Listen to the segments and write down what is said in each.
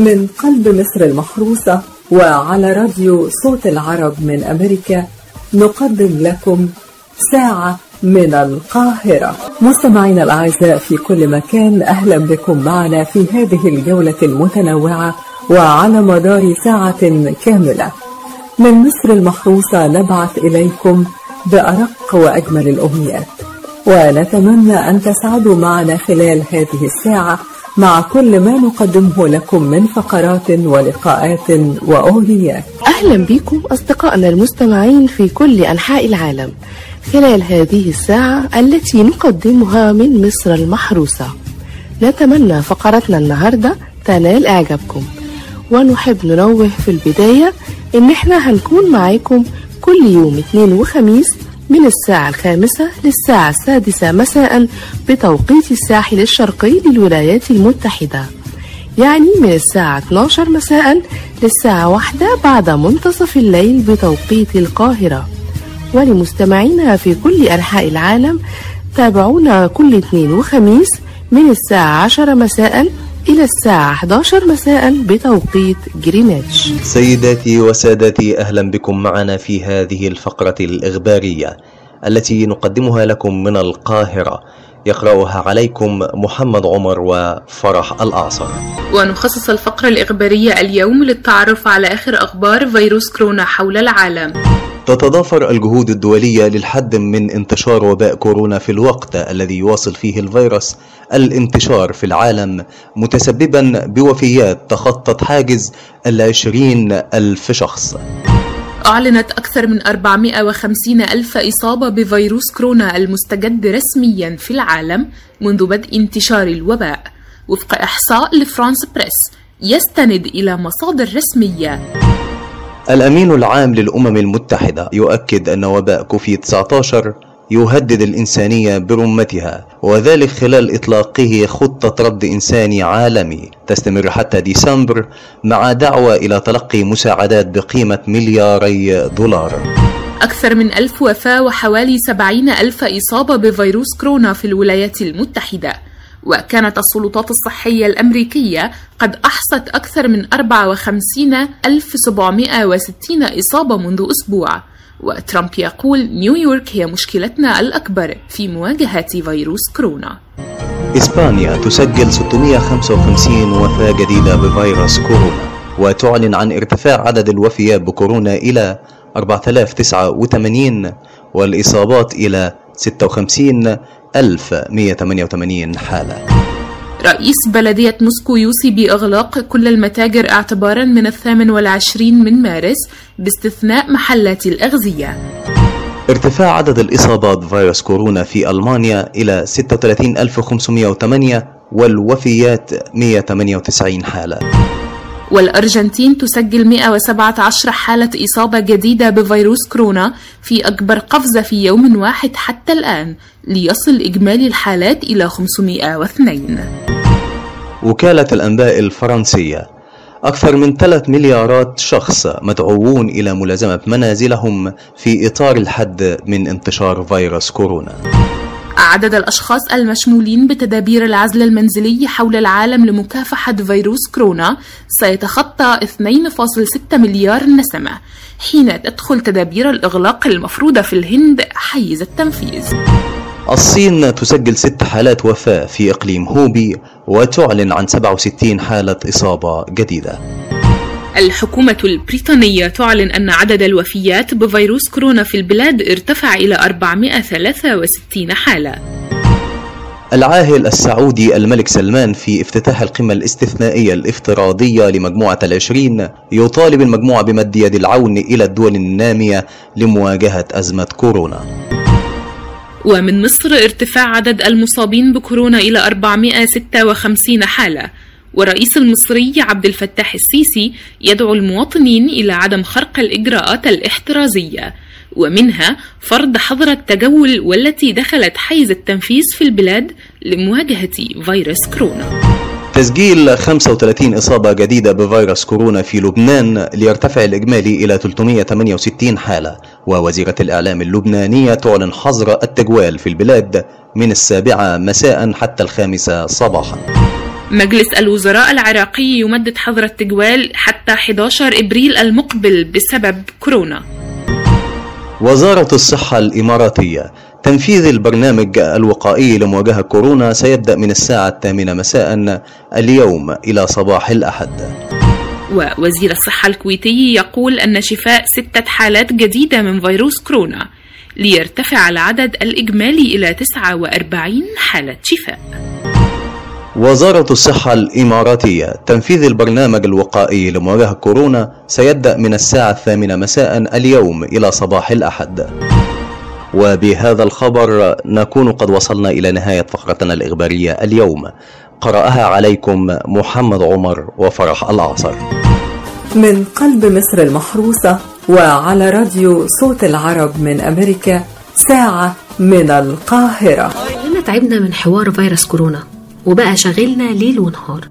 من قلب مصر المحروسة، وعلى راديو صوت العرب من أمريكا نقدم لكم ساعة من القاهرة. مستمعينا الأعزاء في كل مكان، أهلا بكم معنا في هذه الجولة المتنوعة وعلى مدار ساعة كاملة. من مصر المحروسة نبعث إليكم بأرق وأجمل الأمنيات، ونتمنى أن تسعدوا معنا خلال هذه الساعة مع كل ما نقدمه لكم من فقرات ولقاءات وأغنيات. أهلا بكم أصدقائنا المستمعين في كل أنحاء العالم خلال هذه الساعة التي نقدمها من مصر المحروسة. نتمنى فقرتنا النهاردة تنال إعجابكم، ونحب ننوه في البداية إن إحنا هنكون معاكم كل يوم اثنين وخميس من الساعة 5 للساعة 6 مساء بتوقيت الساحل الشرقي للولايات المتحدة، يعني من الساعة 12 مساء للساعة 1 بعد منتصف الليل بتوقيت القاهرة. ولمستمعينا في كل أنحاء العالم تابعونا كل اثنين وخميس من الساعة 10 مساء إلى الساعة 11 مساء بتوقيت جرينتش. سيداتي وسادتي، أهلا بكم معنا في هذه الفقرة الإخبارية التي نقدمها لكم من القاهرة، يقرأها عليكم محمد عمر وفرح الأعصر. ونخصص الفقرة الإخبارية اليوم للتعرف على آخر أخبار فيروس كورونا حول العالم. تتضافر الجهود الدولية للحد من انتشار وباء كورونا في الوقت الذي يواصل فيه الفيروس الانتشار في العالم، متسببا بوفيات تخطت حاجز 20,000 شخص. أعلنت أكثر من 450,000 إصابة بفيروس كورونا المستجد رسميا في العالم منذ بدء انتشار الوباء، وفق إحصاء لفرانس بريس يستند إلى مصادر رسمية. الأمين العام للأمم المتحدة يؤكد أن وباء كوفيد-19 يهدد الإنسانية برمتها، وذلك خلال إطلاقه خطة رد إنساني عالمي تستمر حتى ديسمبر، مع دعوة إلى تلقي مساعدات بقيمة $2 مليار. أكثر من 1000 وفاة وحوالي 70,000 إصابة بفيروس كورونا في الولايات المتحدة، وكانت السلطات الصحية الأمريكية قد أحصت أكثر من 54,760 إصابة منذ أسبوع. وترامب يقول نيويورك هي مشكلتنا الأكبر في مواجهة فيروس كورونا. إسبانيا تسجل 655 وفاة جديدة بفيروس كورونا، وتعلن عن ارتفاع عدد الوفيات بكورونا إلى 4089 والإصابات إلى 56,188 حالة. رئيس بلدية موسكو يوصي بإغلاق كل المتاجر اعتبارا من 28 من مارس باستثناء محلات الأغذية. ارتفاع عدد الإصابات بفيروس كورونا في ألمانيا إلى 36,508 والوفيات 198 حالة. والأرجنتين تسجل 117 حالة إصابة جديدة بفيروس كورونا في أكبر قفزة في يوم واحد حتى الآن، ليصل إجمالي الحالات إلى 502. وكالة الأنباء الفرنسية: أكثر من 3 مليارات شخص مدعوون إلى ملازمة منازلهم في إطار الحد من انتشار فيروس كورونا. عدد الأشخاص المشمولين بتدابير العزل المنزلي حول العالم لمكافحة فيروس كورونا سيتخطى 2.6 مليار نسمة، حين تدخل تدابير الإغلاق المفروضة في الهند حيز التنفيذ. الصين تسجل 6 حالات وفاة في إقليم هوبي، وتعلن عن 67 حالة إصابة جديدة. الحكومة البريطانية تعلن أن عدد الوفيات بفيروس كورونا في البلاد ارتفع إلى 463 حالة. العاهل السعودي الملك سلمان في افتتاح القمة الاستثنائية الافتراضية لمجموعة 20 يطالب المجموعة بمد يد العون إلى الدول النامية لمواجهة أزمة كورونا. ومن مصر ارتفاع عدد المصابين بكورونا إلى 456 حالة، ورئيس المصري عبد الفتاح السيسي يدعو المواطنين إلى عدم خرق الإجراءات الاحترازية، ومنها فرض حظر التجول والتي دخلت حيز التنفيذ في البلاد لمواجهة فيروس كورونا. تسجيل 35 إصابة جديدة بفيروس كورونا في لبنان، ليرتفع الإجمالي إلى 368 حالة، ووزيرة الإعلام اللبنانية تعلن حظر التجوال في البلاد من 7 مساء حتى 5 صباحا. مجلس الوزراء العراقي يمدد حظر التجوال حتى 11 إبريل المقبل بسبب كورونا. وزارة الصحة الإماراتية: تنفيذ البرنامج الوقائي لمواجهة كورونا سيبدأ من الساعة 8 مساء اليوم إلى صباح الأحد. ووزير الصحة الكويتي يقول أن شفاء 6 حالات جديدة من فيروس كورونا، ليرتفع العدد الإجمالي إلى 49 حالة شفاء. وزارة الصحة الإماراتية: تنفيذ البرنامج الوقائي لمواجهة كورونا سيبدأ من الساعة 8 مساء اليوم إلى صباح الأحد. وبهذا الخبر نكون قد وصلنا إلى نهاية فقرتنا الإخبارية اليوم، قرأها عليكم محمد عمر وفرح الأعصر من قلب مصر المحروسة، وعلى راديو صوت العرب من أمريكا، ساعة من القاهرة. كلنا تعبنا من حوار فيروس كورونا وبقى شغلنا ليل ونهار.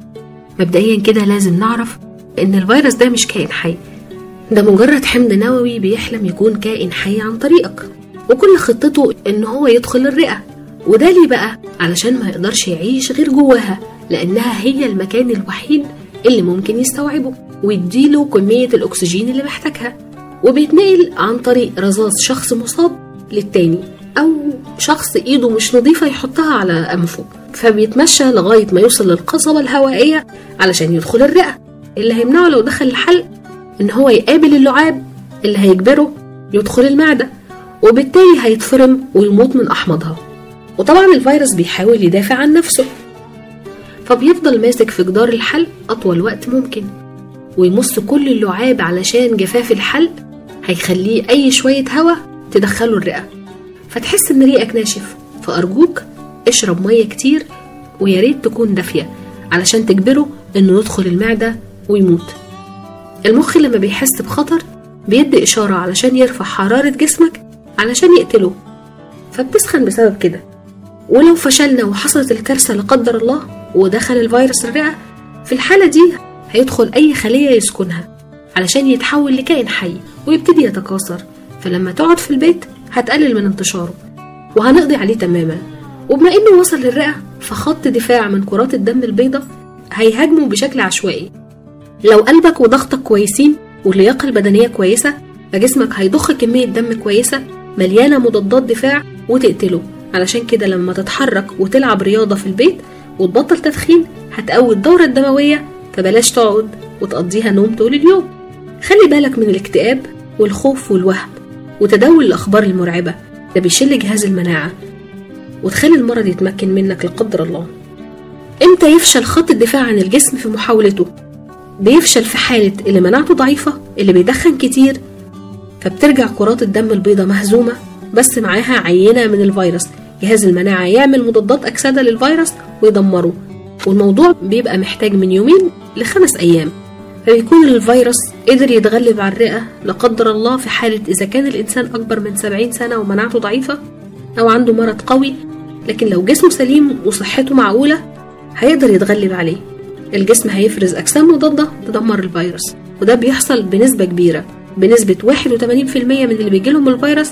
مبدئيا كده لازم نعرف إن الفيروس ده مش كائن حي، ده مجرد حمض نووي بيحلم يكون كائن حي عن طريقك، وكل خطته إن هو يدخل الرئة. وده ليه بقى؟ علشان ما يقدرش يعيش غير جواها، لأنها هي المكان الوحيد اللي ممكن يستوعبه ويديله كمية الأكسجين اللي محتاجها، وبيتنقل عن طريق رذاذ شخص مصاب للتاني، أو شخص إيده مش نظيفة يحطها على أنفه، فبيتمشى لغاية ما يوصل للقصبة الهوائية علشان يدخل الرئة، اللي هيمنعه لو دخل الحلق إن هو يقابل اللعاب اللي هيجبره يدخل المعدة، وبالتالي هيتفرم ويموت من أحمضها. وطبعا الفيروس بيحاول يدافع عن نفسه، فبيفضل ماسك في جدار الحلق أطول وقت ممكن، ويمص كل اللعاب علشان جفاف الحلق هيخليه أي شوية هوا تدخله الرئة، فتحس إن ريقك ناشف. فأرجوك اشرب مية كتير، وياريت تكون دافية، علشان تجبره إنه يدخل المعدة ويموت. المخ لما بيحس بخطر بيدي إشارة علشان يرفع حرارة جسمك علشان يقتله، فبتسخن بسبب كده. ولو فشلنا وحصلت الكارثة لا قدر الله ودخل الفيروس الرئة، في الحالة دي هيدخل أي خلية يسكنها علشان يتحول لكائن حي ويبتدي يتكاثر، فلما تقعد في البيت هتقلل من انتشاره وهنقضي عليه تماما. وبما إنه وصل للرئة، فخط دفاع من كرات الدم البيضاء هيهاجمه بشكل عشوائي. لو قلبك وضغطك كويسين واللياقة البدنية كويسة، فجسمك هيضخ كمية دم كويسة مليانة مضادات دفاع وتقتله. علشان كده لما تتحرك وتلعب رياضة في البيت وتبطل تدخين هتقوي الدورة الدموية، فبلاش تقعد وتقضيها نوم طول اليوم. خلي بالك من الاكتئاب والخوف والوهم وتداول الأخبار المرعبة، ده بيشل جهاز المناعة وتخلي المرض يتمكن منك لا قدر الله. امتى يفشل خط الدفاع عن الجسم في محاولته؟ بيفشل في حالة اللي مناعته ضعيفة، اللي بيدخن كتير، فبترجع كرات الدم البيضاء مهزومة بس معاها عينة من الفيروس. جهاز المناعة يعمل مضادات أكسدة للفيروس ويدمره، والموضوع بيبقى محتاج من 2 إلى 5 أيام، فبيكون الفيروس قدر يتغلب على الرئة لا قدر الله في حالة إذا كان الإنسان أكبر من 70 سنة ومناعته ضعيفة أو عنده مرض قوي. لكن لو جسمه سليم وصحته معقولة هيقدر يتغلب عليه، الجسم هيفرز أجسام مضادة تدمر الفيروس، وده بيحصل بنسبة كبيرة، بنسبة 81% من اللي بيجيلهم الفيروس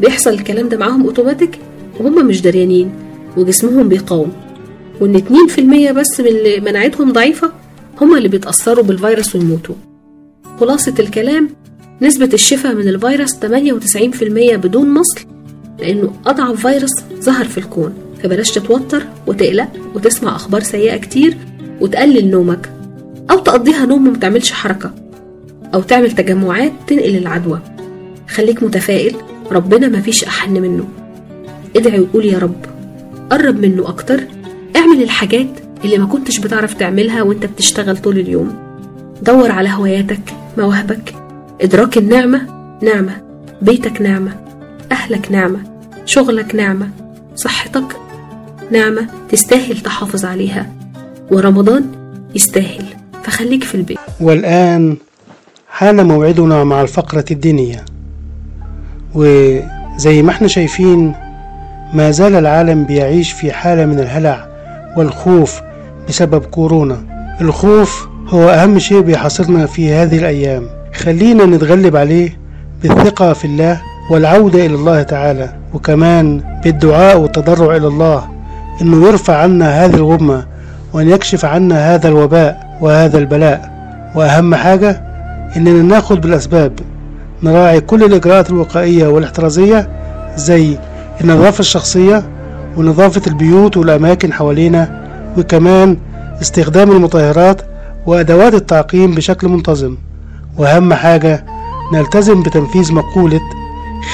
بيحصل الكلام ده معاهم اوتوماتيك وهم مش دريانين وجسمهم بيقاوم، وان 2% بس من اللي مناعتهم ضعيفة هم اللي بيتأثروا بالفيروس ويموتوا. خلاصة الكلام، نسبة الشفاء من الفيروس 98% بدون مصل، لانه اضعف فيروس ظهر في الكون، فبلاش تتوتر وتقلق وتسمع اخبار سيئة كتير وتقلل نومك، او تقضيها نوم ومتعملش حركة، أو تعمل تجمعات تنقل العدوى. خليك متفائل، ربنا مفيش أحن منه، ادعي وقول يا رب قرب منه أكتر، اعمل الحاجات اللي ما كنتش بتعرف تعملها وانت بتشتغل طول اليوم، دور على هواياتك، مواهبك، إدراك النعمة نعمة، بيتك نعمة، أهلك نعمة، شغلك نعمة، صحتك نعمة تستاهل تحافظ عليها، ورمضان يستاهل، فخليك في البيت. والآن حان موعدنا مع الفقرة الدينية، وزي ما احنا شايفين ما زال العالم بيعيش في حالة من الهلع والخوف بسبب كورونا. الخوف هو أهم شيء بيحاصرنا في هذه الأيام، خلينا نتغلب عليه بالثقة في الله والعودة إلى الله تعالى، وكمان بالدعاء والتضرع إلى الله إنه يرفع عنا هذه الغمة وأن يكشف عنا هذا الوباء وهذا البلاء. وأهم حاجة إننا ناخد بالأسباب، نراعي كل الإجراءات الوقائية والاحترازية زي النظافة الشخصية ونظافة البيوت والأماكن حوالينا، وكمان استخدام المطهرات وأدوات التعقيم بشكل منتظم. وأهم حاجة نلتزم بتنفيذ مقولة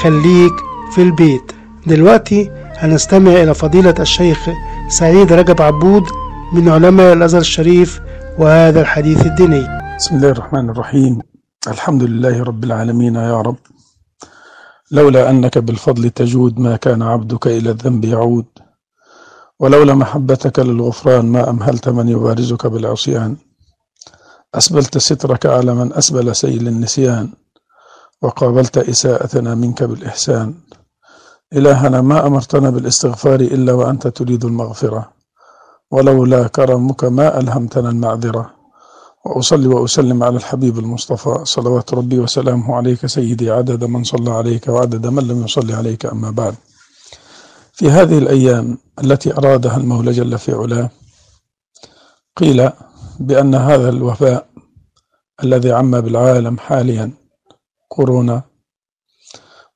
خليك في البيت. دلوقتي هنستمع إلى فضيلة الشيخ سعيد رجب عبود من علماء الأزهر الشريف وهذا الحديث الديني. بسم الله الرحمن الرحيم. الحمد لله رب العالمين يا رب، لولا أنك بالفضل تجود ما كان عبدك إلى الذنب يعود، ولولا محبتك للغفران ما أمهلت من يبارزك بالعصيان، أسبلت سترك على من أسبل سيل النسيان، وقابلت إساءتنا منك بالإحسان. إلهنا ما أمرتنا بالاستغفار إلا وأنت تريد المغفرة، ولولا كرمك ما ألهمتنا المعذرة. وأصلي وأسلم على الحبيب المصطفى صلوات ربي وسلامه عليك سيدي، عدد من صلى عليك وعدد من لم يصلي عليك. أما بعد، في هذه الأيام التي أرادها المولى جل في علاه قيل بأن هذا الوباء الذي عم بالعالم حاليا كورونا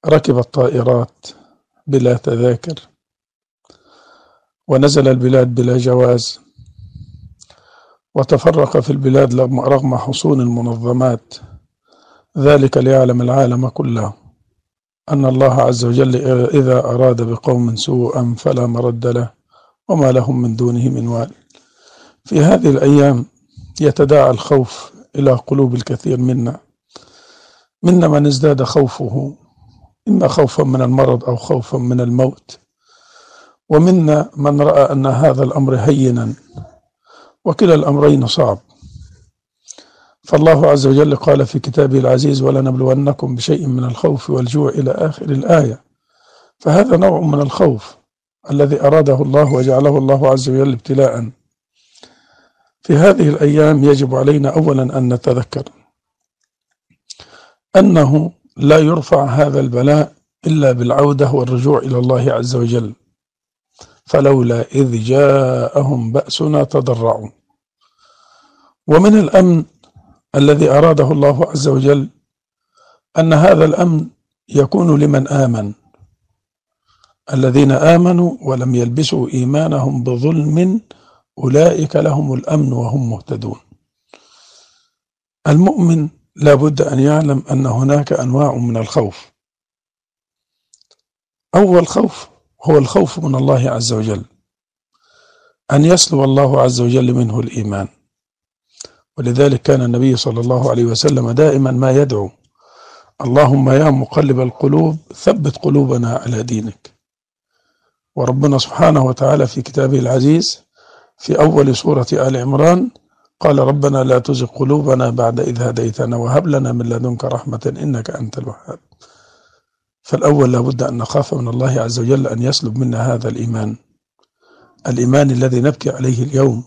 ركب الطائرات بلا تذاكر، ونزل البلاد بلا جواز، وتفرق في البلاد رغم حصول المنظمات. ذلك ليعلم العالم كله أن الله عز وجل إذا أراد بقوم سوءا فلا مرد له، وما لهم من دونه من وال. في هذه الأيام يتداعى الخوف إلى قلوب الكثير منا من ازداد خوفه، إما خوفا من المرض أو خوفا من الموت، ومنا من رأى أن هذا الأمر هينا، وكلا الأمرين صعب. فالله عز وجل قال في كتابه العزيز: ولنبلونكم بشيء من الخوف والجوع إلى آخر الآية. فهذا نوع من الخوف الذي أراده الله وجعله الله عز وجل ابتلاء. في هذه الأيام يجب علينا أولا أن نتذكر أنه لا يرفع هذا البلاء إلا بالعودة والرجوع إلى الله عز وجل. فلولا إذ جاءهم بأسنا تضرعوا. ومن الأمن الذي أراده الله عز وجل أن هذا الأمن يكون لمن آمن. الذين آمنوا ولم يلبسوا إيمانهم بظلم أولئك لهم الأمن وهم مهتدون. المؤمن لا بد أن يعلم أن هناك أنواع من الخوف. أول خوف هو الخوف من الله عز وجل، أن يسلو الله عز وجل منه الإيمان. ولذلك كان النبي صلى الله عليه وسلم دائما ما يدعو: اللهم يا مقلب القلوب ثبت قلوبنا على دينك. وربنا سبحانه وتعالى في كتابه العزيز في أول سورة آل عمران قال: ربنا لا تزغ قلوبنا بعد إذ هديتنا وهب لنا من لدنك رحمة إنك أنت الوهاب. فالأول لابد أن نخاف من الله عز وجل أن يسلب منا هذا الإيمان الذي نبكي عليه اليوم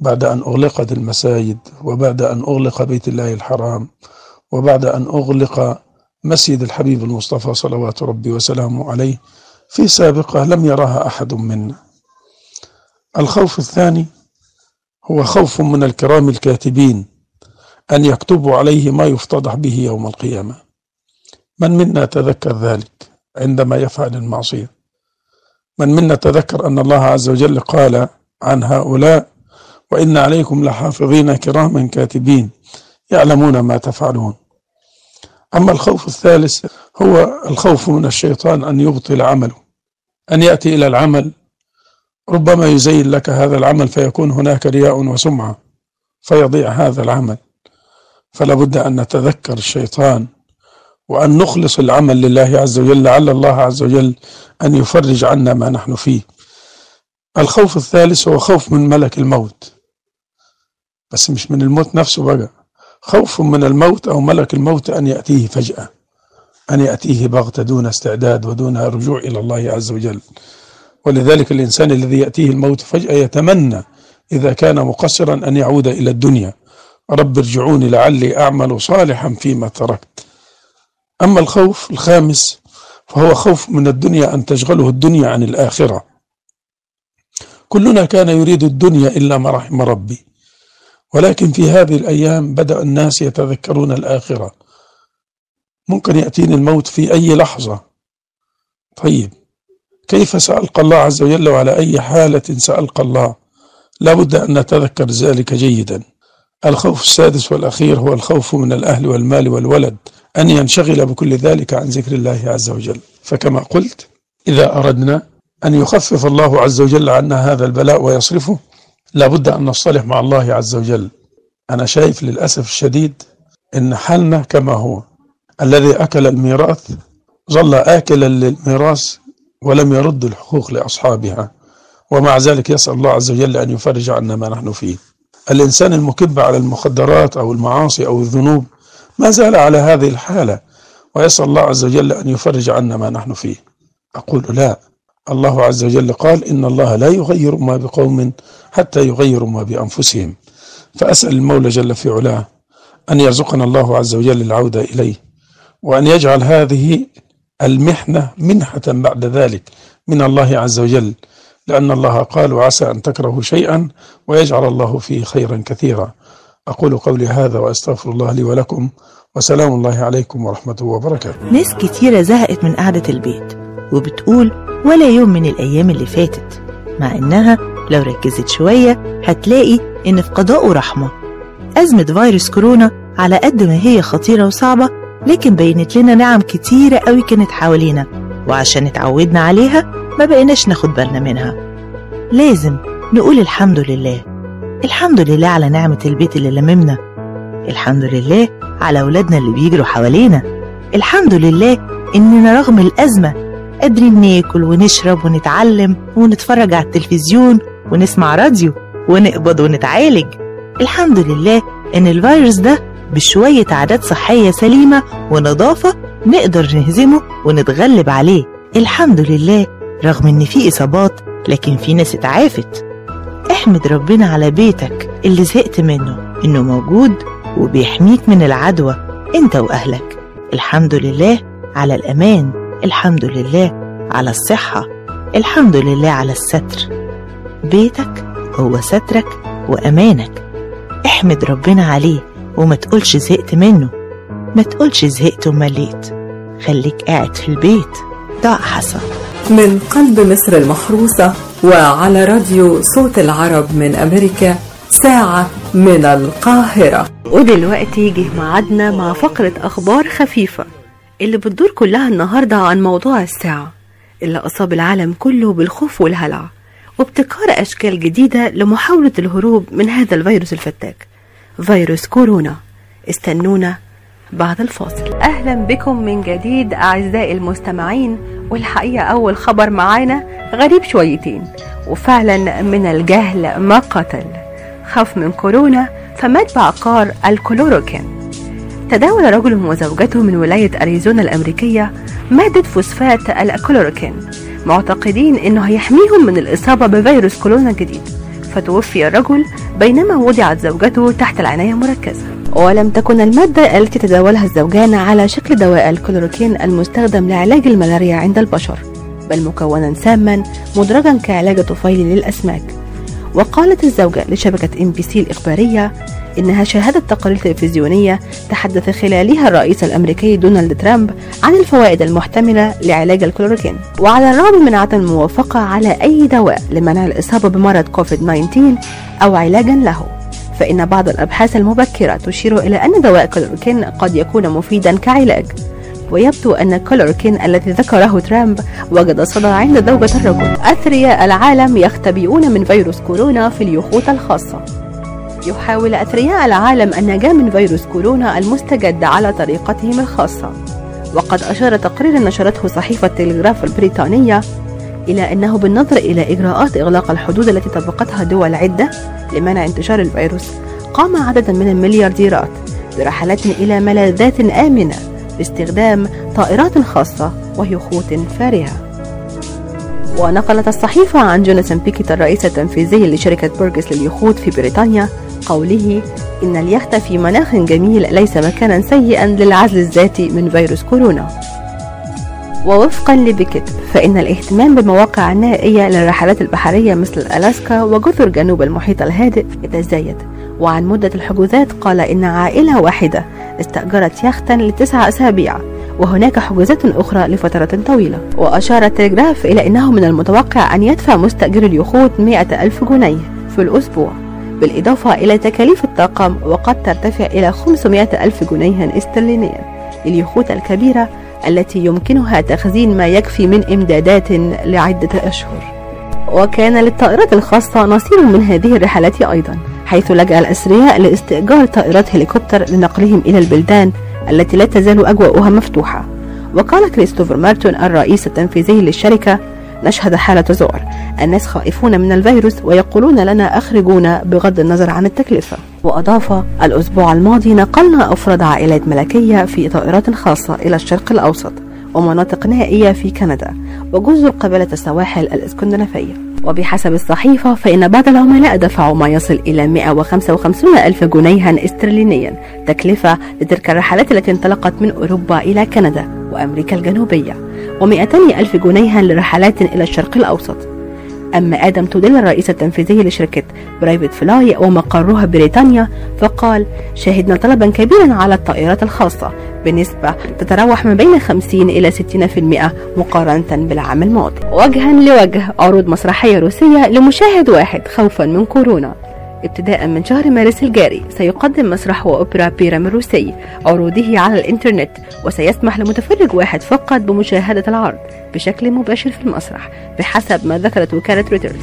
بعد أن أغلقت المساجد، وبعد أن أغلق بيت الله الحرام، وبعد أن أغلق مسجد الحبيب المصطفى صلوات ربي وسلامه عليه في سابقة لم يراها أحد منا. الخوف الثاني هو خوف من الكرام الكاتبين أن يكتبوا عليه ما يفتضح به يوم القيامة. من منا تذكر ذلك عندما يفعل المعصية؟ من منا تذكر أن الله عز وجل قال عن هؤلاء: وإن عليكم لحافظين كراما كاتبين يعلمون ما تفعلون. أما الخوف الثالث هو الخوف من الشيطان أن يبطل عمله، أن يأتي إلى العمل ربما يزين لك هذا العمل فيكون هناك رياء وسمعة فيضيع هذا العمل. فلا بد أن نتذكر الشيطان وأن نخلص العمل لله عز وجل، لعل الله عز وجل أن يفرج عنا ما نحن فيه. الخوف الثالث هو خوف من ملك الموت، بس مش من الموت نفسه بقى، خوف من الموت أو ملك الموت أن يأتيه فجأة، أن يأتيه بغتة دون استعداد ودون رجوع إلى الله عز وجل. ولذلك الإنسان الذي يأتيه الموت فجأة يتمنى إذا كان مقصرا أن يعود إلى الدنيا: رب ارجعوني لعلي أعمل صالحا فيما تركت. أما الخوف الخامس فهو خوف من الدنيا أن تشغله الدنيا عن الآخرة. كلنا كان يريد الدنيا إلا ما رحم ربي، ولكن في هذه الأيام بدأ الناس يتذكرون الآخرة. ممكن يأتيني الموت في أي لحظة، طيب كيف سألقى الله عز وجل؟ وعلى أي حالة سألقى الله؟ لابد أن نتذكر ذلك جيدا. الخوف السادس والأخير هو الخوف من الأهل والمال والولد، أن ينشغل بكل ذلك عن ذكر الله عز وجل. فكما قلت، إذا أردنا أن يخفف الله عز وجل عنا هذا البلاء ويصرفه، لابد أن نصطلح مع الله عز وجل. أنا شايف للأسف الشديد إن حالنا كما هو، الذي أكل الميراث ظل آكلا للميراث ولم يرد الحقوق لأصحابها، ومع ذلك يسأل الله عز وجل أن يفرج عنا ما نحن فيه. الإنسان المكب على المخدرات أو المعاصي أو الذنوب ما زال على هذه الحالة، ويسأل الله عز وجل أن يفرج عنا ما نحن فيه. أقول لا، الله عز وجل قال إن الله لا يغير ما بقوم حتى يغيروا ما بأنفسهم. فأسأل المولى جل في علاه أن يرزقنا الله عز وجل العودة إليه، وأن يجعل هذه المحنة منحة بعد ذلك من الله عز وجل، لأن الله قال وعسى أن تكرهوا شيئا ويجعل الله فيه خيرا كثيرا. أقول قولي هذا وأستغفر الله لي ولكم، وسلام الله عليكم ورحمة وبركاته. ناس كتيرة زهقت من قعدة البيت وبتقول ولا يوم من الأيام اللي فاتت، مع إنها لو ركزت شوية هتلاقي إن في قضاء ورحمة. أزمة فيروس كورونا على قد ما هي خطيرة وصعبة، لكن بينت لنا نعم كتيرة قوي كانت حوالينا، وعشان اتعودنا عليها ما بقيناش ناخد بالنا منها. لازم نقول الحمد لله، الحمد لله على نعمة البيت اللي لممنا، الحمد لله على أولادنا اللي بيجروا حوالينا، الحمد لله إننا رغم الأزمة قادرين ناكل ونشرب ونتعلم ونتفرج على التلفزيون ونسمع راديو ونقبض ونتعالج. الحمد لله إن الفيروس ده بشوية عادات صحية سليمة ونظافة نقدر نهزمه ونتغلب عليه. الحمد لله رغم إن في إصابات لكن في ناس اتعافت. احمد ربنا على بيتك اللي زهقت منه، إنه موجود وبيحميك من العدوى أنت وأهلك. الحمد لله على الأمان، الحمد لله على الصحة، الحمد لله على الستر. بيتك هو سترك وأمانك، احمد ربنا عليه وما تقولش زهقت منه، ما تقولش زهقت ومليت، خليك قاعد في البيت. دعاء حسن من قلب مصر المحروسة، وعلى راديو صوت العرب من أمريكا، ساعة من القاهرة. ودلوقتي جه ميعادنا مع فقرة أخبار خفيفة اللي بتدور كلها النهاردة عن موضوع الساعة اللي أصاب العالم كله بالخوف والهلع، وابتكار أشكال جديدة لمحاولة الهروب من هذا الفيروس الفتاك، فيروس كورونا. استنونا بعد الفاصل. أهلا بكم من جديد أعزائي المستمعين، والحقيقة أول خبر معانا غريب شويتين، وفعلا من الجهل ما قتل. خاف من كورونا فمات بعقار الكلوروكين. تداول رجل وزوجته من ولاية أريزونا الأمريكية مادة فوسفات الكلوروكين معتقدين أنه هيحميهم من الإصابة بفيروس كورونا الجديد، فتوفي الرجل بينما وضعت زوجته تحت العناية المركزة. ولم تكن المادة التي تداولها الزوجان على شكل دواء الكلوروكين المستخدم لعلاج الملاريا عند البشر، بل مكونا ساما مدرجا كعلاج طفيلي للأسماك. وقالت الزوجة لشبكة MBC الإخبارية إنها شاهدت تقارير تلفزيونية تحدث خلالها الرئيس الأمريكي دونالد ترامب عن الفوائد المحتملة لعلاج الكلوروكين. وعلى الرغم من عدم الموافقة على أي دواء لمنع الإصابة بمرض كوفيد-19 أو علاجا له، فإن بعض الأبحاث المبكرة تشير إلى أن دواء الكلوروكين قد يكون مفيدا كعلاج. ويبدو أن الكلوروكين الذي ذكره ترامب وجد صدى عند زوجة الرجل. أثرياء العالم يختبئون من فيروس كورونا في اليخوت الخاصة. يحاول أثرياء العالم النجاة من فيروس كورونا المستجد على طريقتهم الخاصة، وقد أشار تقرير نشرته صحيفة تلغراف البريطانية إلى أنه بالنظر إلى إجراءات إغلاق الحدود التي طبقتها دول عدة لمنع انتشار الفيروس، قام عدد من المليارديرات برحلات إلى ملاذات آمنة باستخدام طائرات خاصة ويخوت فارهة. ونقلت الصحيفة عن جوناثان بيكيت الرئيس التنفيذي لشركة بورجس لليخوت في بريطانيا قوله إن اليخت في مناخ جميل ليس مكانا سيئا للعزل الذاتي من فيروس كورونا. ووفقا لبيكيت فإن الاهتمام بالمواقع النائية للرحلات البحرية مثل ألاسكا وجزر جنوب المحيط الهادئ يتزايد. وعن مدة الحجوزات قال إن عائلة واحدة استأجرت يختا ل9 أسابيع وهناك حجوزات أخرى لفترة طويلة. وأشار التلغراف إلى أنه من المتوقع أن يدفع مستأجر اليخوت 100,000 جنيه في الأسبوع بالإضافة إلى تكاليف الطاقم، وقد ترتفع إلى 500,000 جنيه استرلينيا لليخوت الكبيرة التي يمكنها تخزين ما يكفي من إمدادات لعدة أشهر. وكان للطائرات الخاصة نصيب من هذه الرحلات أيضا، حيث لجأ الأثرياء لاستئجار طائرات هليكوبتر لنقلهم إلى البلدان التي لا تزال أجواؤها مفتوحة. وقال كريستوفر مارتون الرئيس التنفيذي للشركة: نشهد حالة ذعر، الناس خائفون من الفيروس ويقولون لنا أخرجونا بغض النظر عن التكلفة. وأضاف: الأسبوع الماضي نقلنا أفراد عائلات ملكية في طائرات خاصة إلى الشرق الأوسط ومناطق نائية في كندا وجزر قبالة السواحل الإسكندنافية. وبحسب الصحيفة فإن بعض العملاء دفعوا ما يصل إلى 155,000 جنيه استرلينيا تكلفة لتلك الرحلات التي انطلقت من أوروبا إلى كندا وأمريكا الجنوبية، و200,000 جنيه لرحلات إلى الشرق الأوسط. أما آدم تودين الرئيس التنفيذي لشركة برايفت فلاي ومقرها بريطانيا فقال: شهدنا طلبا كبيرا على الطائرات الخاصة بنسبة تتراوح ما بين 50 إلى 60% مقارنة بالعام الماضي. وجها لوجه عروض مسرحية روسية لمشاهد واحد خوفا من كورونا. ابتداء من شهر مارس الجاري سيقدم مسرح وأوبرا بيرم الروسي عروضه على الإنترنت، وسيسمح لمتفرج واحد فقط بمشاهدة العرض بشكل مباشر في المسرح بحسب ما ذكرت وكالة رويترز.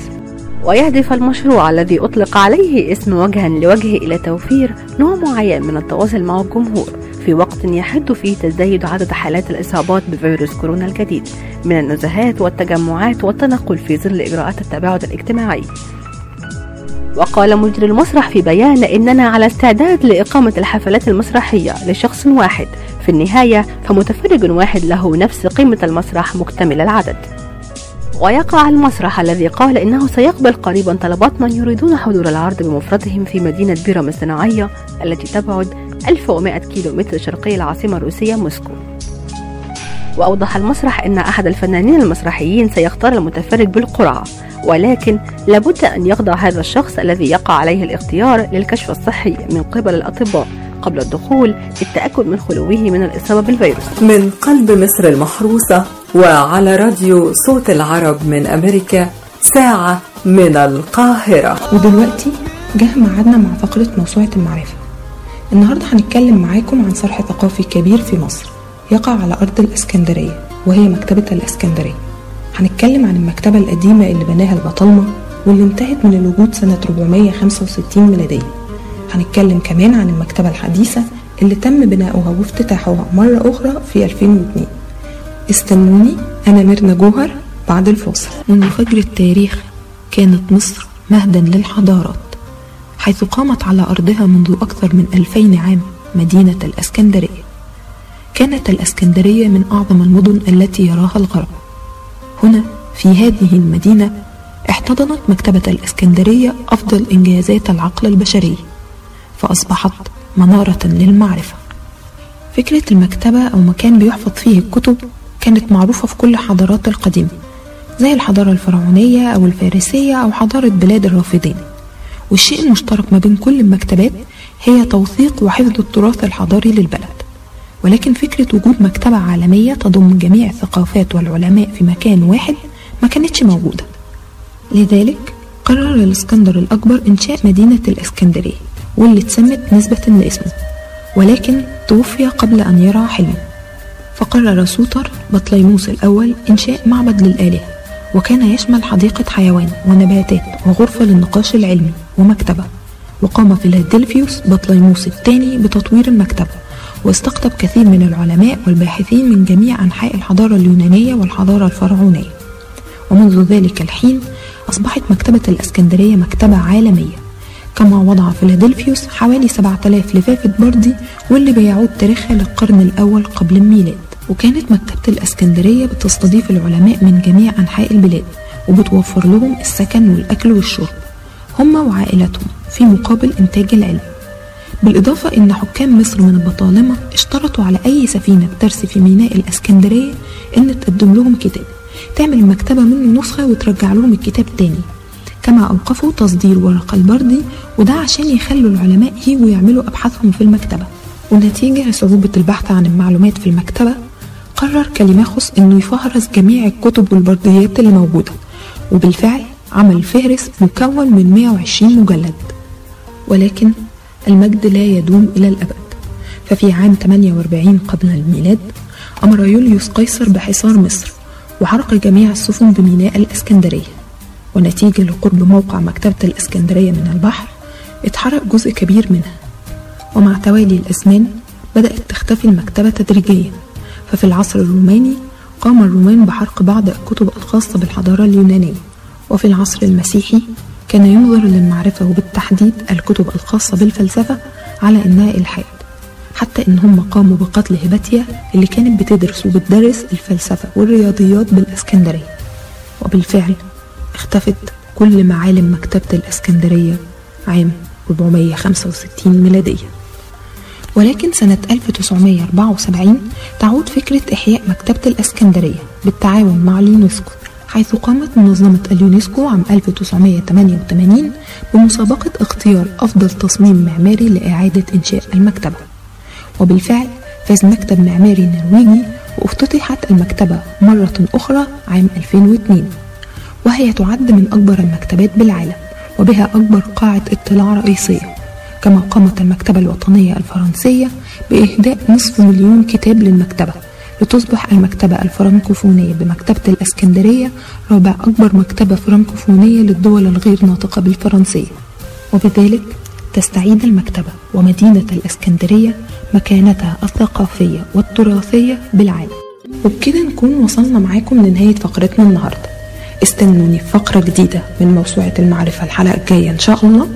ويهدف المشروع الذي أطلق عليه اسم وجها لوجه إلى توفير نوع معين من التواصل مع الجمهور في وقت يحد فيه تزايد عدد حالات الإصابات بفيروس كورونا الجديد من النزهات والتجمعات والتنقل في ظل إجراءات التباعد الاجتماعي. وقال مدير المسرح في بيان: إننا على استعداد لإقامة الحفلات المسرحية لشخص واحد، في النهاية فمتفرج واحد له نفس قيمة المسرح مكتمل العدد. ويقع المسرح الذي قال إنه سيقبل قريبا طلبات من يريدون حضور العرض بمفردهم في مدينة بيرم الصناعية التي تبعد 1100 كيلومتر شرقي العاصمة الروسية موسكو. وأوضح المسرح أن أحد الفنانين المسرحيين سيختار المتفرج بالقرعة، ولكن لابد أن يخضع هذا الشخص الذي يقع عليه الاختيار للكشف الصحي من قبل الأطباء قبل الدخول للتأكد من خلوه من الإصابة بالفيروس. من قلب مصر المحروسة وعلى راديو صوت العرب من أمريكا، ساعة من القاهرة. ودلوقتي جه ميعادنا مع فقرة موسوعة المعرفة. النهاردة هنتكلم معاكم عن صرح ثقافي كبير في مصر يقع على أرض الإسكندرية وهي مكتبة الإسكندرية. هنتكلم عن المكتبة القديمة اللي بناها البطالمة واللي انتهت من الوجود سنة 465 ميلادية. هنتكلم كمان عن المكتبة الحديثة اللي تم بناؤها وافتتاحها مرة أخرى في 2002. استنوني، أنا ميرنا جوهر بعد الفاصل. منذ فجر التاريخ كانت مصر مهدا للحضارات، حيث قامت على أرضها منذ أكثر من 2000 عام مدينة الإسكندرية. كانت الإسكندرية من أعظم المدن التي يراها الغرب. هنا في هذه المدينة احتضنت مكتبة الإسكندرية أفضل إنجازات العقل البشري، فأصبحت منارة للمعرفة. فكرة المكتبة أو مكان بيحفظ فيه الكتب كانت معروفة في كل الحضارات القديمة زي الحضارة الفرعونية أو الفارسية أو حضارة بلاد الرافدين. والشيء المشترك ما بين كل المكتبات هي توثيق وحفظ التراث الحضاري للبلد. ولكن فكرة وجود مكتبة عالمية تضم جميع الثقافات والعلماء في مكان واحد ما كانتش موجودة. لذلك قرر الإسكندر الأكبر إنشاء مدينة الإسكندرية واللي اتسمت نسبة لاسمه، ولكن توفي قبل أن يرى حلمه. فقرر سوطر بطليموس الأول إنشاء معبد للآلهة، وكان يشمل حديقة حيوان ونباتات وغرفة للنقاش العلمي ومكتبة. وقام فيلادلفيوس بطليموس الثاني بتطوير المكتبة، واستقطب كثير من العلماء والباحثين من جميع أنحاء الحضارة اليونانية والحضارة الفرعونية. ومنذ ذلك الحين أصبحت مكتبة الإسكندرية مكتبة عالمية، كما وضع فيلادلفيوس حوالي 7000 لفافة بردي واللي بيعود تاريخها للقرن الأول قبل الميلاد. وكانت مكتبة الإسكندرية بتستضيف العلماء من جميع أنحاء البلاد وبتوفر لهم السكن والأكل والشرب هم وعائلتهم في مقابل إنتاج العلم. بالإضافة إن حكام مصر من البطالمة اشترطوا على أي سفينة بترسي في ميناء الإسكندرية إن تقدم لهم كتاب، تعمل المكتبة منه نسخة وترجع لهم الكتاب تاني. كما أوقفوا تصدير ورق البردي، وده عشان يخلوا العلماء يجوا يعملوا أبحاثهم في المكتبة. ونتيجة صعوبة البحث عن المعلومات في المكتبة، قرر كاليماخوس إنه يفهرس جميع الكتب والبرديات اللي موجودة، وبالفعل عمل فهرس مكون من 120 مجلد. ولكن المجد لا يدوم إلى الأبد، ففي عام 48 قبل الميلاد أمر يوليوس قيصر بحصار مصر وحرق جميع السفن بميناء الإسكندرية، ونتيجة لقرب موقع مكتبة الإسكندرية من البحر اتحرق جزء كبير منها. ومع توالي الأزمان بدأت تختفي المكتبة تدريجيا، ففي العصر الروماني قام الرومان بحرق بعض الكتب الخاصة بالحضارة اليونانية، وفي العصر المسيحي كان ينظر للمعرفة وبالتحديد الكتب الخاصة بالفلسفة على إنها إلحاد، حتى إن هم قاموا بقتل هيباتيا اللي كانت بتدرس وبتدرس الفلسفة والرياضيات بالإسكندرية. وبالفعل اختفت كل معالم مكتبة الإسكندرية عام 465 ميلادية. ولكن سنة 1974 تعود فكرة إحياء مكتبة الإسكندرية بالتعاون مع اليونسكو، حيث قامت منظمة اليونسكو عام 1988 بمسابقة اختيار أفضل تصميم معماري لإعادة إنشاء المكتبة. وبالفعل فاز مكتب معماري نرويجي، وافتتحت المكتبة مرة أخرى عام 2002، وهي تعد من أكبر المكتبات بالعالم وبها أكبر قاعة اطلاع رئيسية. كما قامت المكتبة الوطنية الفرنسية بإهداء 500,000 كتاب للمكتبة، لتصبح المكتبة الفرنكوفونية بمكتبة الإسكندرية رابع أكبر مكتبة فرنكوفونية للدول الغير ناطقة بالفرنسية. وبذلك تستعيد المكتبة ومدينة الإسكندرية مكانتها الثقافية والتراثية بالعالم. وبكده نكون وصلنا معاكم لنهاية فقرتنا النهاردة. استنوني في فقرة جديدة من موسوعة المعرفة الحلقة الجاية إن شاء الله.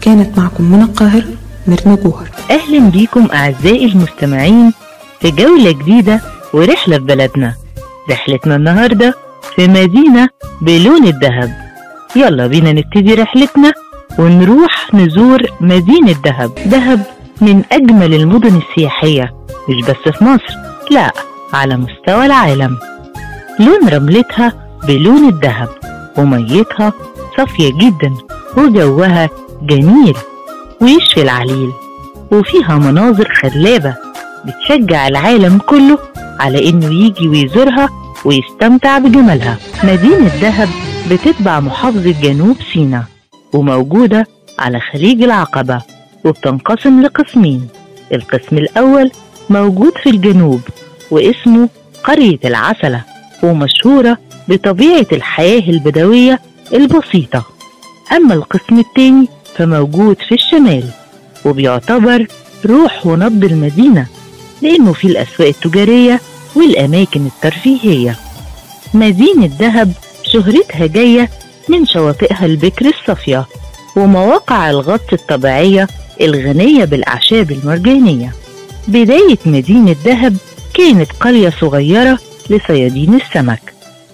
كانت معكم من القاهرة مرنا جوهر. أهلا بيكم أعزائي المستمعين في جولة جديدة ورحلة في بلدنا. رحلتنا النهاردة في مدينة بلون الذهب. يلا بينا نبتدي رحلتنا ونروح نزور مدينة دهب. دهب من أجمل المدن السياحية، مش بس في مصر، لا، على مستوى العالم. لون رملتها بلون الذهب، وميتها صافية جدا، وجوها جميل ويشفي العليل، وفيها مناظر خلابة بتشجع العالم كله على إنه يجي ويزورها ويستمتع بجمالها. مدينة دهب بتتبع محافظة جنوب سيناء، وموجودة على خليج العقبة، وبتنقسم لقسمين. القسم الأول موجود في الجنوب واسمه قرية العسلة، ومشهورة بطبيعة الحياة البدوية البسيطة. أما القسم التاني فموجود في الشمال، وبيعتبر روح ونبض المدينة، لأنه في الأسواق التجارية والأماكن الترفيهية. مدينة دهب شهرتها جاية من شواطئها البكر الصافية، ومواقع الغطس الطبيعية الغنية بالأعشاب المرجانية. بداية مدينة دهب كانت قرية صغيرة لصيادين السمك.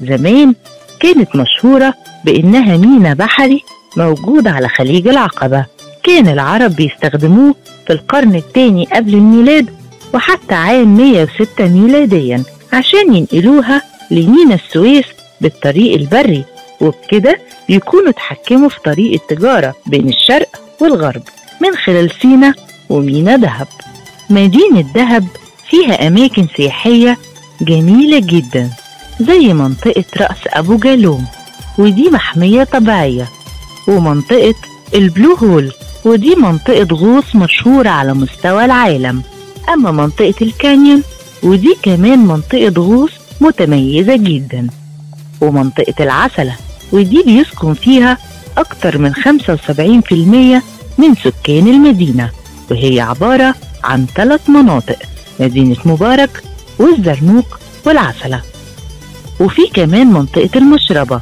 زمان كانت مشهورة بأنها ميناء بحري موجود على خليج العقبة. كان العرب بيستخدموه في القرن الثاني قبل الميلاد وحتى عام 106 ميلاديا، عشان ينقلوها لميناء السويس بالطريق البري، وبكده يكونوا اتحكموا في طريق التجارة بين الشرق والغرب من خلال سينا ومينا دهب. مدينة دهب فيها أماكن سياحية جميلة جدا، زي منطقة رأس أبو جالوم ودي محمية طبيعية، ومنطقة البلو هول ودي منطقة غوص مشهورة على مستوى العالم. أما منطقة الكانيون ودي كمان منطقة غوص متميزة جدا، ومنطقة العسلة ودي بيسكن فيها أكتر من 75% من سكان المدينة، وهي عبارة عن 3 مناطق، مدينة مبارك والزرنوق والعسلة. وفي كمان منطقة المشربة،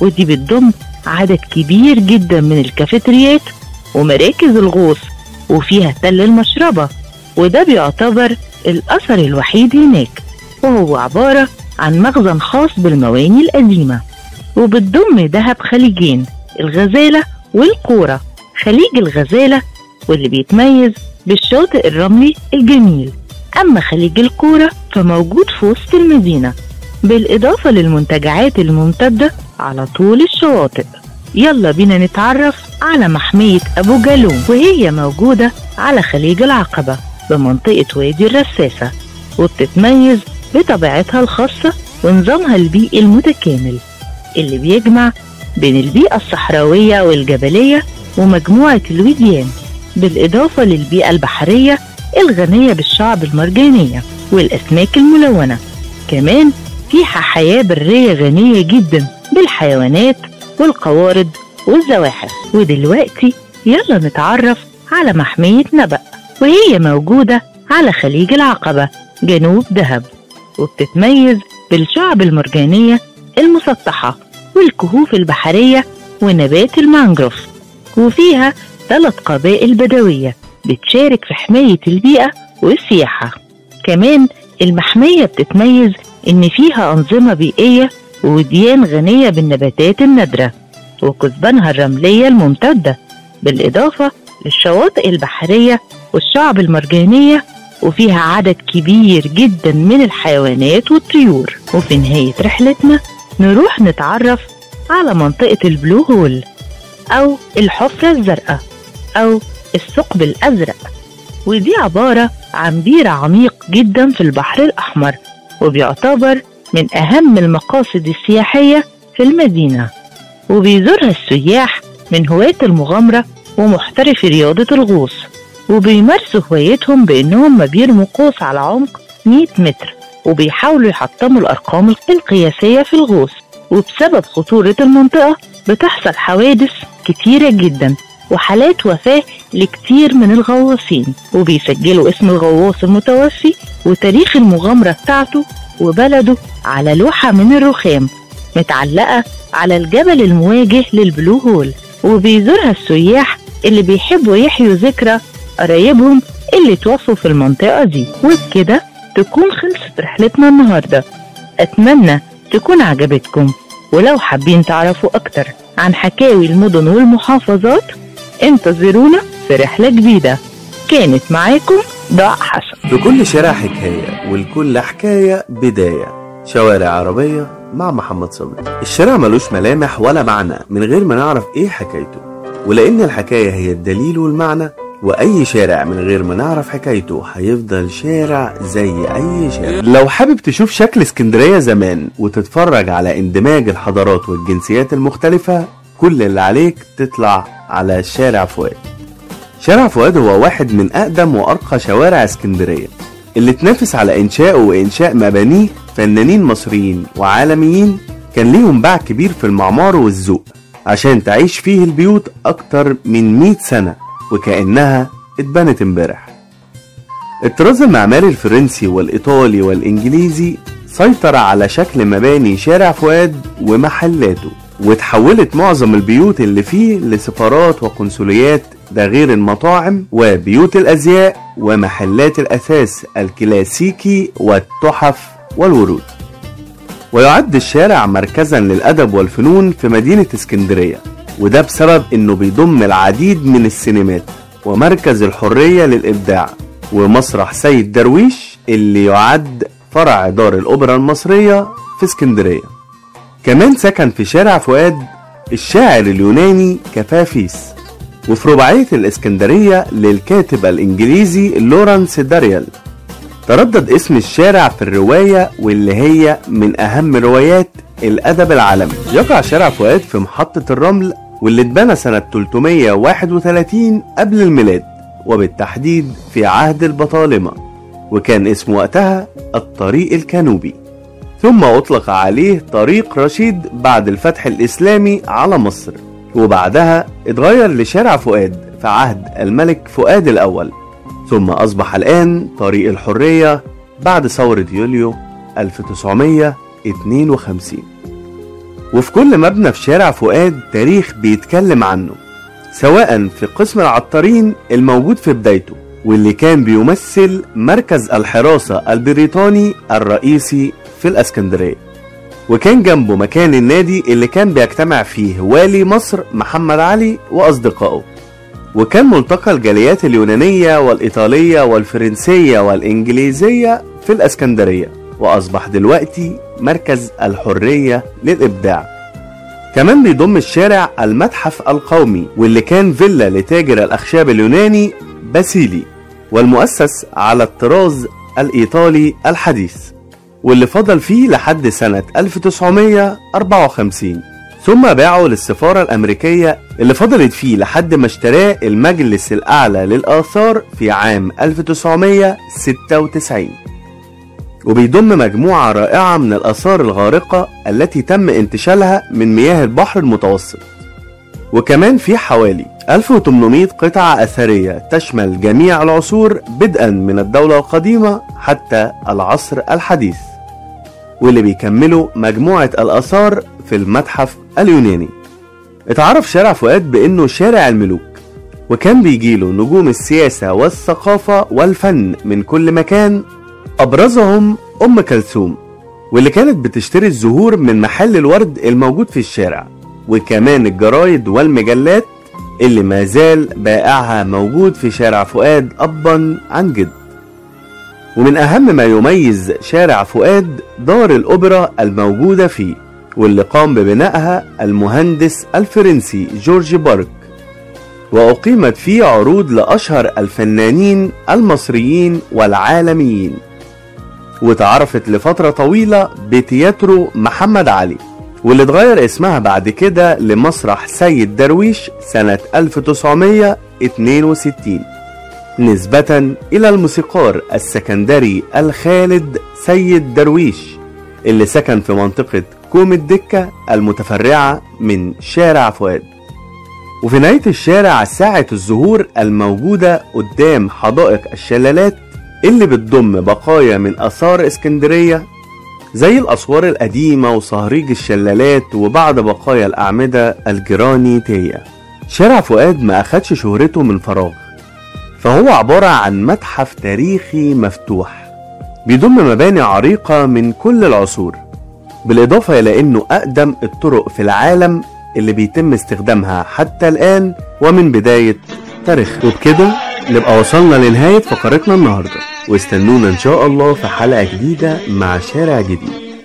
ودي بتضم عدد كبير جدا من الكافيتريات ومراكز الغوص، وفيها تل المشربة، وده بيعتبر الأثر الوحيد هناك، وهو عبارة عن مخزن خاص بالمواني القديمة. وبتضم دهب خليجين، الغزالة والقورة. خليج الغزالة واللي بيتميز بالشاطئ الرملي الجميل. أما خليج الكورة فموجود في وسط المدينة، بالإضافة للمنتجعات الممتدة على طول الشواطئ. يلا بينا نتعرف على محمية أبو جالوم، وهي موجودة على خليج العقبة بمنطقة وادي الرساسة، وبتتميز بطبيعتها الخاصة ونظامها البيئي المتكامل اللي بيجمع بين البيئة الصحراوية والجبلية ومجموعة الوديان، بالإضافة للبيئة البحرية الغنية بالشعب المرجانية والأسماك الملونة. كمان فيها حياة برية غنية جدا بالحيوانات والقوارض والزواحف. ودلوقتي يلا نتعرف على محمية نبأ، وهي موجودة على خليج العقبة جنوب دهب، وبتتميز بالشعب المرجانية المسطحة والكهوف البحرية ونبات المانجروف، وفيها 3 قبائل بدوية بتشارك في حماية البيئة والسياحة. كمان المحمية بتتميز إن فيها أنظمة بيئية ووديان غنية بالنباتات النادرة وكثبانها الرملية الممتدة، بالإضافة للشواطئ البحرية والشعب المرجانية، وفيها عدد كبير جدا من الحيوانات والطيور. وفي نهاية رحلتنا نروح نتعرف على منطقة البلو هول أو الحفرة الزرقاء أو الثقب الأزرق، ودي عبارة عن بير عميق جدا في البحر الأحمر، وبيعتبر من أهم المقاصد السياحية في المدينة، وبيزورها السياح من هواة المغامرة ومحترفي رياضة الغوص، وبيمارسوا هوايتهم بأنهم بيرموا قوس على عمق 100 متر وبيحاولوا يحطموا الأرقام القياسية في الغوص. وبسبب خطورة المنطقة بتحصل حوادث كتيرة جدا وحالات وفاة لكتير من الغواصين، وبيسجلوا اسم الغواص المتوفي وتاريخ المغامرة بتاعته وبلده على لوحة من الرخام متعلقة على الجبل المواجه للبلو هول، وبيزورها السياح اللي بيحبوا يحيوا ذكرى قرايبهم اللي توفوا في المنطقة دي. وبكده تكون خلصت رحلتنا النهاردة، أتمنى تكون عجبتكم. ولو حابين تعرفوا أكتر عن حكاوي المدن والمحافظات انتظرونا في رحلة جديدة. كانت معاكم دعاء حسن. لكل شارع حكاية والكل حكاية بداية. شوارع عربية مع محمد صبري. الشارع ملوش ملامح ولا معنى من غير ما نعرف ايه حكايته، ولأن الحكاية هي الدليل والمعنى، وأي شارع من غير ما نعرف حكايته هيفضل شارع زي أي شارع. لو حابب تشوف شكل اسكندرية زمان وتتفرج على اندماج الحضارات والجنسيات المختلفة، كل اللي عليك تطلع على شارع فؤاد. شارع فؤاد هو واحد من أقدم وأرقى شوارع اسكندرية، اللي تنافس على إنشاءه وإنشاء مبانيه فنانين مصريين وعالميين كان ليهم باع كبير في المعمار والذوق، عشان تعيش فيه البيوت أكتر من 100 سنة وكأنها اتبنت امبارح. الطراز المعماري الفرنسي والإيطالي والإنجليزي سيطر على شكل مباني شارع فؤاد ومحلاته، وتحولت معظم البيوت اللي فيه لسفارات وقنصليات، ده غير المطاعم وبيوت الأزياء ومحلات الأثاث الكلاسيكي والتحف والورود. ويعد الشارع مركزا للأدب والفنون في مدينة اسكندرية، وده بسبب انه بيضم العديد من السينمات ومركز الحرية للإبداع ومسرح سيد درويش اللي يعد فرع دار الأوبرا المصرية في اسكندرية. كمان سكن في شارع فؤاد الشاعر اليوناني كفافيس، وفي رباعية الاسكندرية للكاتب الإنجليزي لورانس داريال. تردد اسم الشارع في الرواية واللي هي من أهم روايات الأدب العالمي. يقع شارع فؤاد في محطة الرمل، واللي اتبنى سنة 331 قبل الميلاد، وبالتحديد في عهد البطالمة، وكان اسم وقتها الطريق الكانوبي، ثم أطلق عليه طريق رشيد بعد الفتح الإسلامي على مصر، وبعدها اتغير لشارع فؤاد في عهد الملك فؤاد الأول، ثم أصبح الآن طريق الحرية بعد ثورة يوليو 1952. وفي كل مبنى في شارع فؤاد تاريخ بيتكلم عنه، سواء في قسم العطارين الموجود في بدايته واللي كان بيمثل مركز الحراسة البريطاني الرئيسي في الاسكندرية، وكان جنبه مكان النادي اللي كان بيجتمع فيه والي مصر محمد علي وأصدقائه، وكان ملتقى الجاليات اليونانية والإيطالية والفرنسية والإنجليزية في الإسكندرية، وأصبح دلوقتي مركز الحرية للإبداع. كمان بيضم الشارع المتحف القومي واللي كان فيلا لتاجر الأخشاب اليوناني باسيللي، والمؤسس على الطراز الإيطالي الحديث، واللي فضل فيه لحد سنة 1954، ثم باعه للسفارة الأمريكية اللي فضلت فيه لحد ما اشتراه المجلس الأعلى للآثار في عام 1996. وبيضم مجموعة رائعة من الآثار الغارقة التي تم انتشالها من مياه البحر المتوسط. وكمان في حوالي 1800 قطعة أثرية تشمل جميع العصور بدءا من الدولة القديمة حتى العصر الحديث، واللي بيكملوا مجموعة الآثار في المتحف اليوناني. اتعرف شارع فؤاد بأنه شارع الملوك، وكان بيجيله نجوم السياسة والثقافة والفن من كل مكان، أبرزهم أم كلثوم واللي كانت بتشتري الزهور من محل الورد الموجود في الشارع، وكمان الجرايد والمجلات اللي ما زال بائعها موجود في شارع فؤاد أبا عن جد. ومن أهم ما يميز شارع فؤاد دار الأوبرا الموجودة فيه، واللي قام ببنائها المهندس الفرنسي جورج بارك، وأقيمت فيه عروض لأشهر الفنانين المصريين والعالميين، وتعرفت لفترة طويلة بتياترو محمد علي، واللي اتغير اسمها بعد كده لمسرح سيد درويش سنة 1962 نسبة إلى الموسيقار السكندري الخالد سيد درويش، اللي سكن في منطقة كوم الدكة المتفرعة من شارع فؤاد. وفي نهاية الشارع ساعة الزهور الموجودة قدام حدائق الشلالات، اللي بتضم بقايا من آثار اسكندرية زي الأسوار القديمة وصهريج الشلالات وبعض بقايا الأعمدة الجرانيتية. شارع فؤاد ما أخدش شهرته من فراغ، فهو عبارة عن متحف تاريخي مفتوح بيضم مباني عريقة من كل العصور، بالإضافة إلى أنه أقدم الطرق في العالم اللي بيتم استخدامها حتى الآن ومن بداية تاريخ. وبكده نبقى وصلنا لنهاية فقرتنا النهاردة، واستنونا إن شاء الله في حلقة جديدة مع شارع جديد.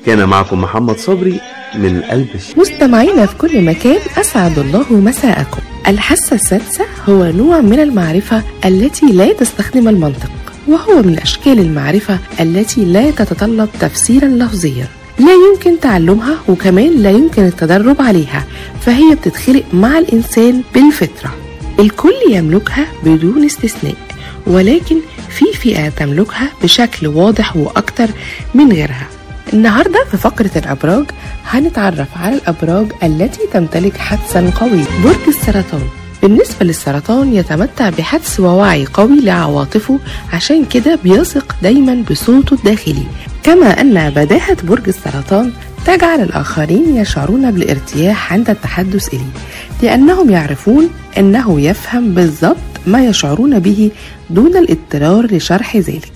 كان معكم محمد صبري من قلب الشارع. مستمعينا في كل مكان، أسعد الله مساءكم. الحاسة السادسة هو نوع من المعرفة التي لا تستخدم المنطق، وهو من أشكال المعرفة التي لا تتطلب تفسيرا لفظيا، لا يمكن تعلمها وكمان لا يمكن التدرب عليها، فهي بتتخلق مع الإنسان بالفطرة. الكل يملكها بدون استثناء، ولكن في فئة تملكها بشكل واضح وأكتر من غيرها. النهاردة في فقرة الأبراج هنتعرف على الأبراج التي تمتلك حدسا قوي. برج السرطان، بالنسبة للسرطان يتمتع بحدس ووعي قوي لعواطفه، عشان كده بيثق دايما بصوته الداخلي، كما أن بداهة برج السرطان تجعل الآخرين يشعرون بالارتياح عند التحدث إليه، لأنهم يعرفون أنه يفهم بالضبط ما يشعرون به دون الاضطرار لشرح ذلك.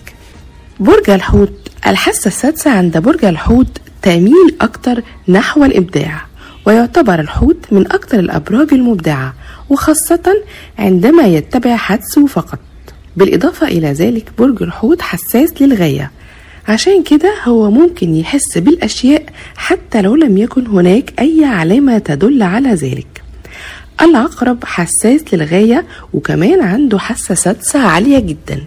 برج الحوت، الحاسة السادسة عند برج الحوت تميل أكتر نحو الإبداع، ويعتبر الحوت من أكتر الأبراج المبدعة، وخاصة عندما يتبع حدسه فقط. بالإضافة إلى ذلك برج الحوت حساس للغاية، عشان كده هو ممكن يحس بالأشياء حتى لو لم يكن هناك أي علامة تدل على ذلك. العقرب حساس للغاية، وكمان عنده حاسة سادسة عالية جدا،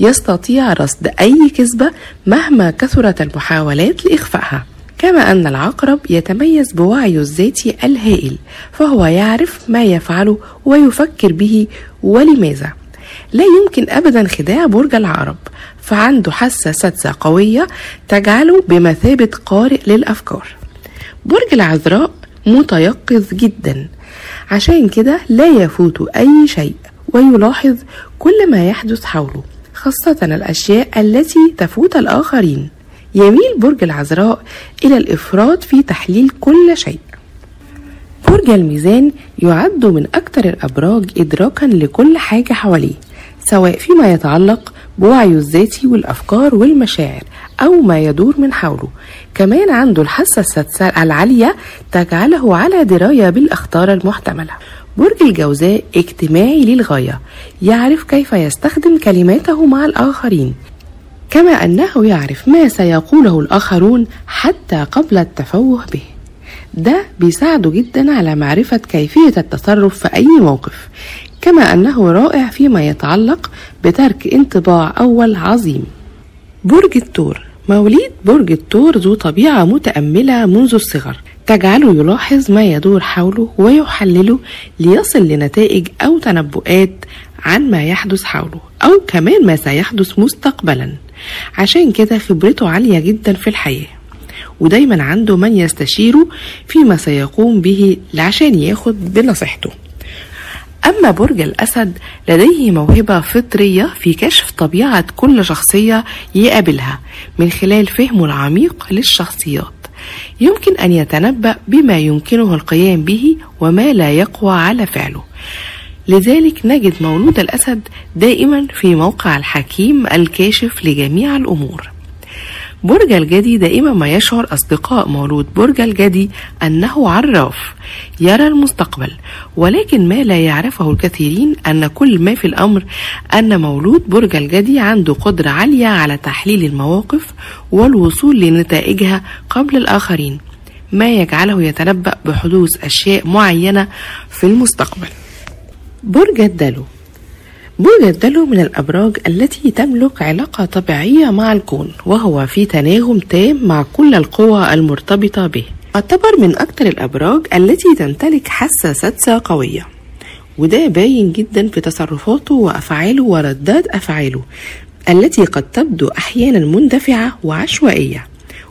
يستطيع رصد أي كذبة مهما كثرت المحاولات لإخفائها، كما أن العقرب يتميز بوعيه الذاتي الهائل، فهو يعرف ما يفعله ويفكر به ولماذا. لا يمكن أبدا خداع برج العقرب، فعنده حاسة سادسة قوية تجعله بمثابة قارئ للأفكار. برج العذراء متيقظ جدا، عشان كده لا يفوت أي شيء، ويلاحظ كل ما يحدث حوله، خاصة الأشياء التي تفوت الآخرين. يميل برج العذراء إلى الإفراط في تحليل كل شيء. برج الميزان يعد من أكثر الأبراج إدراكا لكل حاجة حواليه، سواء فيما يتعلق بوعيه الذاتي والأفكار والمشاعر أو ما يدور من حوله. كمان عنده الحاسة السادسة العالية تجعله على دراية بالأخطار المحتملة، برج الجوزاء اجتماعي للغاية، يعرف كيف يستخدم كلماته مع الآخرين، كما أنه يعرف ما سيقوله الآخرون حتى قبل التفوه به. ده بيساعده جدا على معرفة كيفية التصرف في أي موقف، كما أنه رائع فيما يتعلق بترك انطباع أول عظيم. برج الثور، موليد برج الثور ذو طبيعة متأملة منذ الصغر، تجعله يلاحظ ما يدور حوله ويحلله ليصل لنتائج أو تنبؤات عن ما يحدث حوله أو كمان ما سيحدث مستقبلا. عشان كده خبرته عالية جدا في الحياة، ودايما عنده من يستشيره فيما سيقوم به عشان ياخد بنصيحته. أما برج الأسد لديه موهبة فطرية في كشف طبيعة كل شخصية يقابلها من خلال فهمه العميق للشخصيات، يمكن أن يتنبأ بما يمكنه القيام به وما لا يقوى على فعله. لذلك نجد مولود الأسد دائما في موقع الحكيم الكاشف لجميع الأمور. برج الجدي دائما ما يشعر أصدقاء مولود برج الجدي أنه عراف، يرى المستقبل، ولكن ما لا يعرفه الكثيرين أن كل ما في الأمر أن مولود برج الجدي عنده قدرة عالية على تحليل المواقف والوصول لنتائجها قبل الآخرين، ما يجعله يتنبأ بحدوث أشياء معينة في المستقبل. برج الدلو، برج الدلو من الأبراج التي تملك علاقة طبيعية مع الكون، وهو في تناغم تام مع كل القوى المرتبطة به. يعتبر من أكثر الأبراج التي تمتلك حاسة سادسة قوية، وده باين جدا في تصرفاته وأفعاله وردات أفعاله التي قد تبدو أحيانا مندفعة وعشوائية،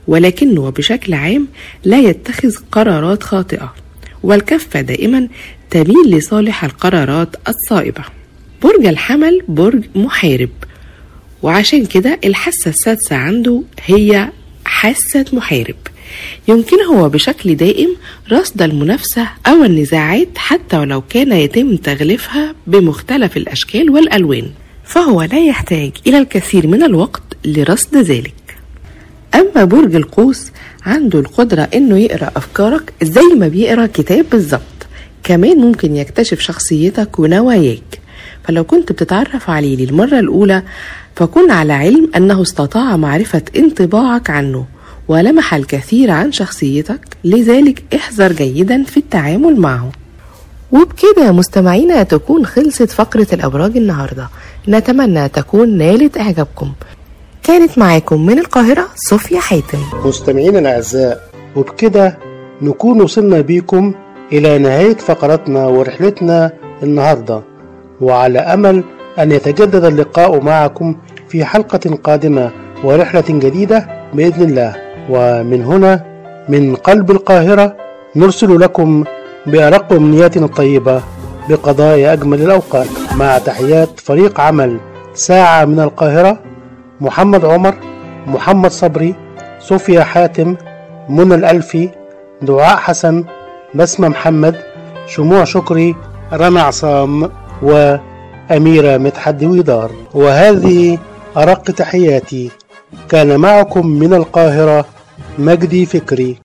ولكنه بشكل عام لا يتخذ قرارات خاطئة، والكفة دائما تميل لصالح القرارات الصائبة. برج الحمل برج محارب، وعشان كده الحاسة السادسة عنده هي حاسة محارب، يمكنه بشكل دائم رصد المنافسة أو النزاعات حتى ولو كان يتم تغليفها بمختلف الأشكال والألوان، فهو لا يحتاج إلى الكثير من الوقت لرصد ذلك. أما برج القوس عنده القدرة إنه يقرأ أفكارك زي ما بيقرأ كتاب بالظبط، كمان ممكن يكتشف شخصيتك ونواياك، فلو كنت بتتعرف عليه للمرة الأولى فكن على علم أنه استطاع معرفة انطباعك عنه ولمح الكثير عن شخصيتك، لذلك احذر جيدا في التعامل معه. وبكده مستمعينا تكون خلصت فقرة الأبراج النهاردة، نتمنى تكون نالت إعجابكم. كانت معاكم من القاهرة صوفيا حاتم. مستمعينا الأعزاء، وبكده نكون وصلنا بيكم إلى نهاية فقرتنا ورحلتنا النهاردة، وعلى أمل أن يتجدد اللقاء معكم في حلقة قادمة ورحلة جديدة بإذن الله. ومن هنا من قلب القاهرة نرسل لكم بأرق أمنياتنا الطيبة بقضاء أجمل الأوقات، مع تحيات فريق عمل ساعة من القاهرة: محمد عمر، محمد صبري، صوفيا حاتم، منى الالفي، دعاء حسن، بسمه محمد، شموع شكري، رنا عصام، وأميرة متحد ويدار. وهذه أرق تحياتي، كان معكم من القاهرة مجدي فكري.